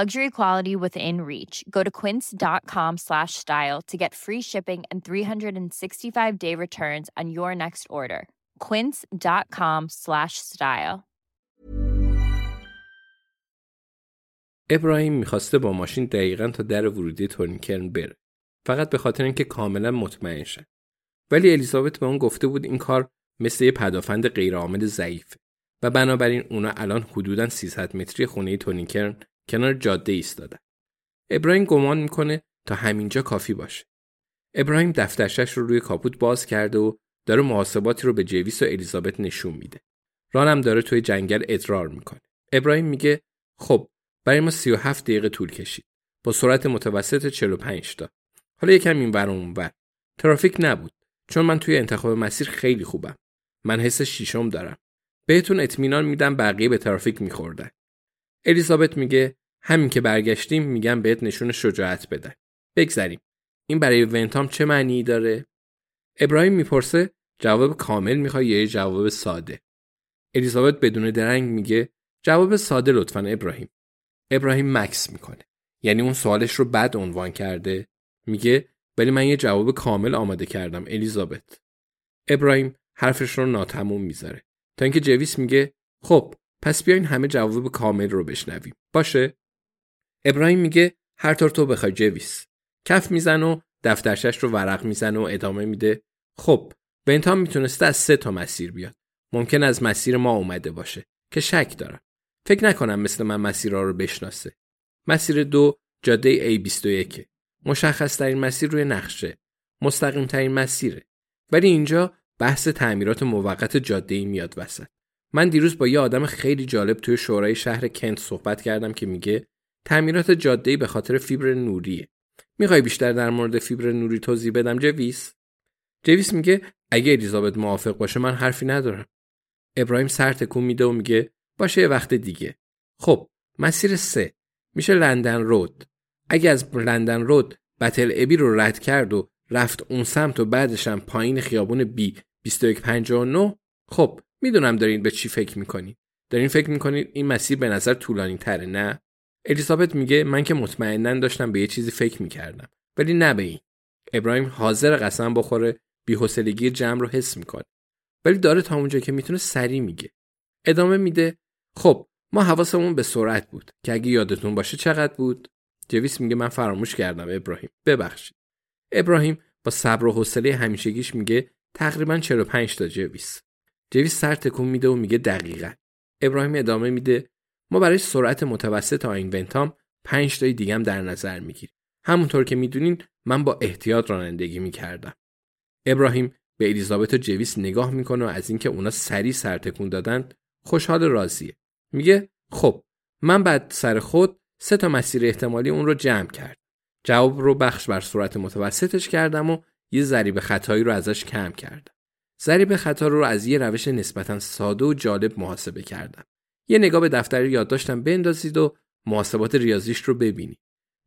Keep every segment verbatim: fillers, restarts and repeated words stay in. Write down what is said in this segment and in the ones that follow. Luxury quality within reach. Go to quince dot com slash style to get free shipping and three hundred sixty-five day returns on your next order. quince dot com slash style. ابراهیم میخواسته با ماشین دقیقاً تا در ورودی تورینکرن بره، فقط به خاطر اینکه کاملاً مطمئن شه. ولی الیزابت به اون گفته بود این کار مثل یه پدافند غیرعامد ضعیفه و بنابراین اونا الان حدوداً سیصد متری خونه تورینکرن کنار جاده ایستادن. ابراهیم گمان میکنه تا همینجا کافی باشه. ابراهیم دفترشش رو روی کاپوت باز کرده و داره محاسباتی رو به جویس و الیزابت نشون میده. رانم داره توی جنگل ادرار میکنه. ابراهیم میگه خب برای ما سی و هفت دقیقه طول کشید با سرعت متوسط چهل و پنج تا. حالا یکم اینور اونور. ترافیک نبود چون من توی انتخاب مسیر خیلی خوبم. من حس شیشم دارم. بهتون اطمینان میدم بقیه به ترافیک میخوردن. الیزابت میگه همین که برگشتیم میگم بهت نشون شجاعت بدن. بگذریم. این برای ونتام چه معنی داره؟ ابراهیم میپرسه جواب کامل میخوای یا جواب ساده؟ الیزابت بدون درنگ میگه جواب ساده لطفاً ابراهیم. ابراهیم مکس میکنه. یعنی اون سوالش رو بد عنوان کرده. میگه ولی من یه جواب کامل آماده کردم الیزابت. ابراهیم حرفش رو ناتموم میذاره تا اینکه جویس میگه خب پس بیاین همه جواب کامل رو بشنویم. باشه؟ ابراهیم میگه هر طور تو بخوای جویس. کف میزن و دفترشش رو ورق میزن و ادامه میده. خب بنتام میتونسته از سه تا مسیر بیاد. ممکن از مسیر ما اومده باشه که شک دارم. فکر نکنم مثل من مسیرها رو بشناسه. مسیر دو جاده ای بیست و یک. مشخص ترین مسیر روی نقشه. مستقیم ترین مسیره. ولی اینجا بحث تعمیرات موقت جاده‌ای میاد وسط. من دیروز با یه آدم خیلی جالب توی شورای شهر کنت صحبت کردم که میگه تعمیرات جاده‌ای به خاطر فیبر نوریه. میخوای بیشتر در مورد فیبر نوری توضیح بدم جویس؟ جویس میگه اگه الیزابت موافق باشه من حرفی ندارم. ابراهیم سر تکون میده و میگه باشه یه وقت دیگه. خب مسیر سه میشه لندن رود. اگه از لندن رود بتل ابی رو رد کرد و رفت اون سمت و بعدش هم پایین خیابون بی بیست و یک پنجاه و نه. خب میدونم دارین به چی فکر میکنین. دارین فکر میکنین این مسیر به نظر طولانی تره نه؟ الیزابت میگه من که مطمئنن داشتم به یه چیزی فکر میکردم ولی نه به این. ابراهیم حاضر قسم بخوره بی‌حوصلگی جمع رو حس میکنه ولی داره تا اونجا که میتونه سری میگه. ادامه میده خب ما حواسمون به سرعت بود که اگه یادتون باشه چقدر بود؟ جویس میگه من فراموش کردم ابراهیم ببخشید. ابراهیم با صبر و حوصله همیشگیش میگه تقریبا چهل و پنج تا. جویس جویس سر تکون میده و میگه دقیقاً. ابراهیم ادامه میده ما برای سرعت متوسط آین ونتام پنج تای دیگه هم در نظر میگیریم. همونطور که میدونین من با احتیاط رانندگی میکردم. ابراهیم به الیزابت و جویس نگاه میکنه و از اینکه اونا سری سر تکون دادن خوشحال راضیه. میگه خب من بعد سر خود سه تا مسیر احتمالی اون رو جمع کرد. جواب رو بخش بر سرعت متوسطش کردم و یه ضریب خطایی رو ازش کم کردم. ضریب خطا رو از یه روش نسبتاً ساده و جالب محاسبه کردم. یه نگاه به دفتر یادداشتم بندازید و محاسبات ریاضیش رو ببینید.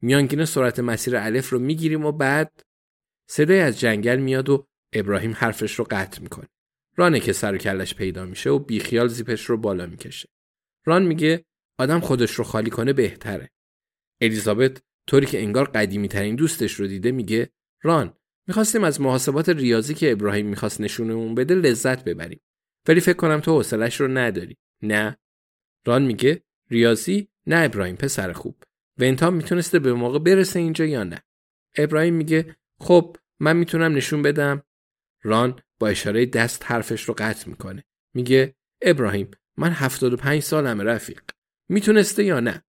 میانگین سرعت مسیر الف رو میگیریم و بعد صدای از جنگل میاد و ابراهیم حرفش رو قطع میکنه. رانه که سر و کلش پیدا میشه و بیخیال زیپش رو بالا میکشه. ران میگه آدم خودش رو خالی کنه بهتره. الیزابت طوری که انگار قدیمی ترین دوستش رو دیده میگه ران میخواستیم از محاسبات ریاضی که ابراهیم میخواست نشونمون بده لذت ببریم. ولی فکر کنم تو حوصله‌اش رو نداری. نه. ران میگه ریاضی؟ نه ابراهیم پسر خوب. بنتام میتونسته به موقع برسه اینجا یا نه؟ ابراهیم میگه خب من میتونم نشون بدم. ران با اشاره دست حرفش رو قطع میکنه. میگه ابراهیم من هفتاد و پنج سالمه رفیق. میتونسته یا نه؟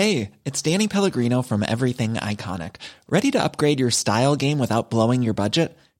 Hey, it's Danny Pellegrino from Everything Iconic. Ready to upgrade your style game without blowing your budget?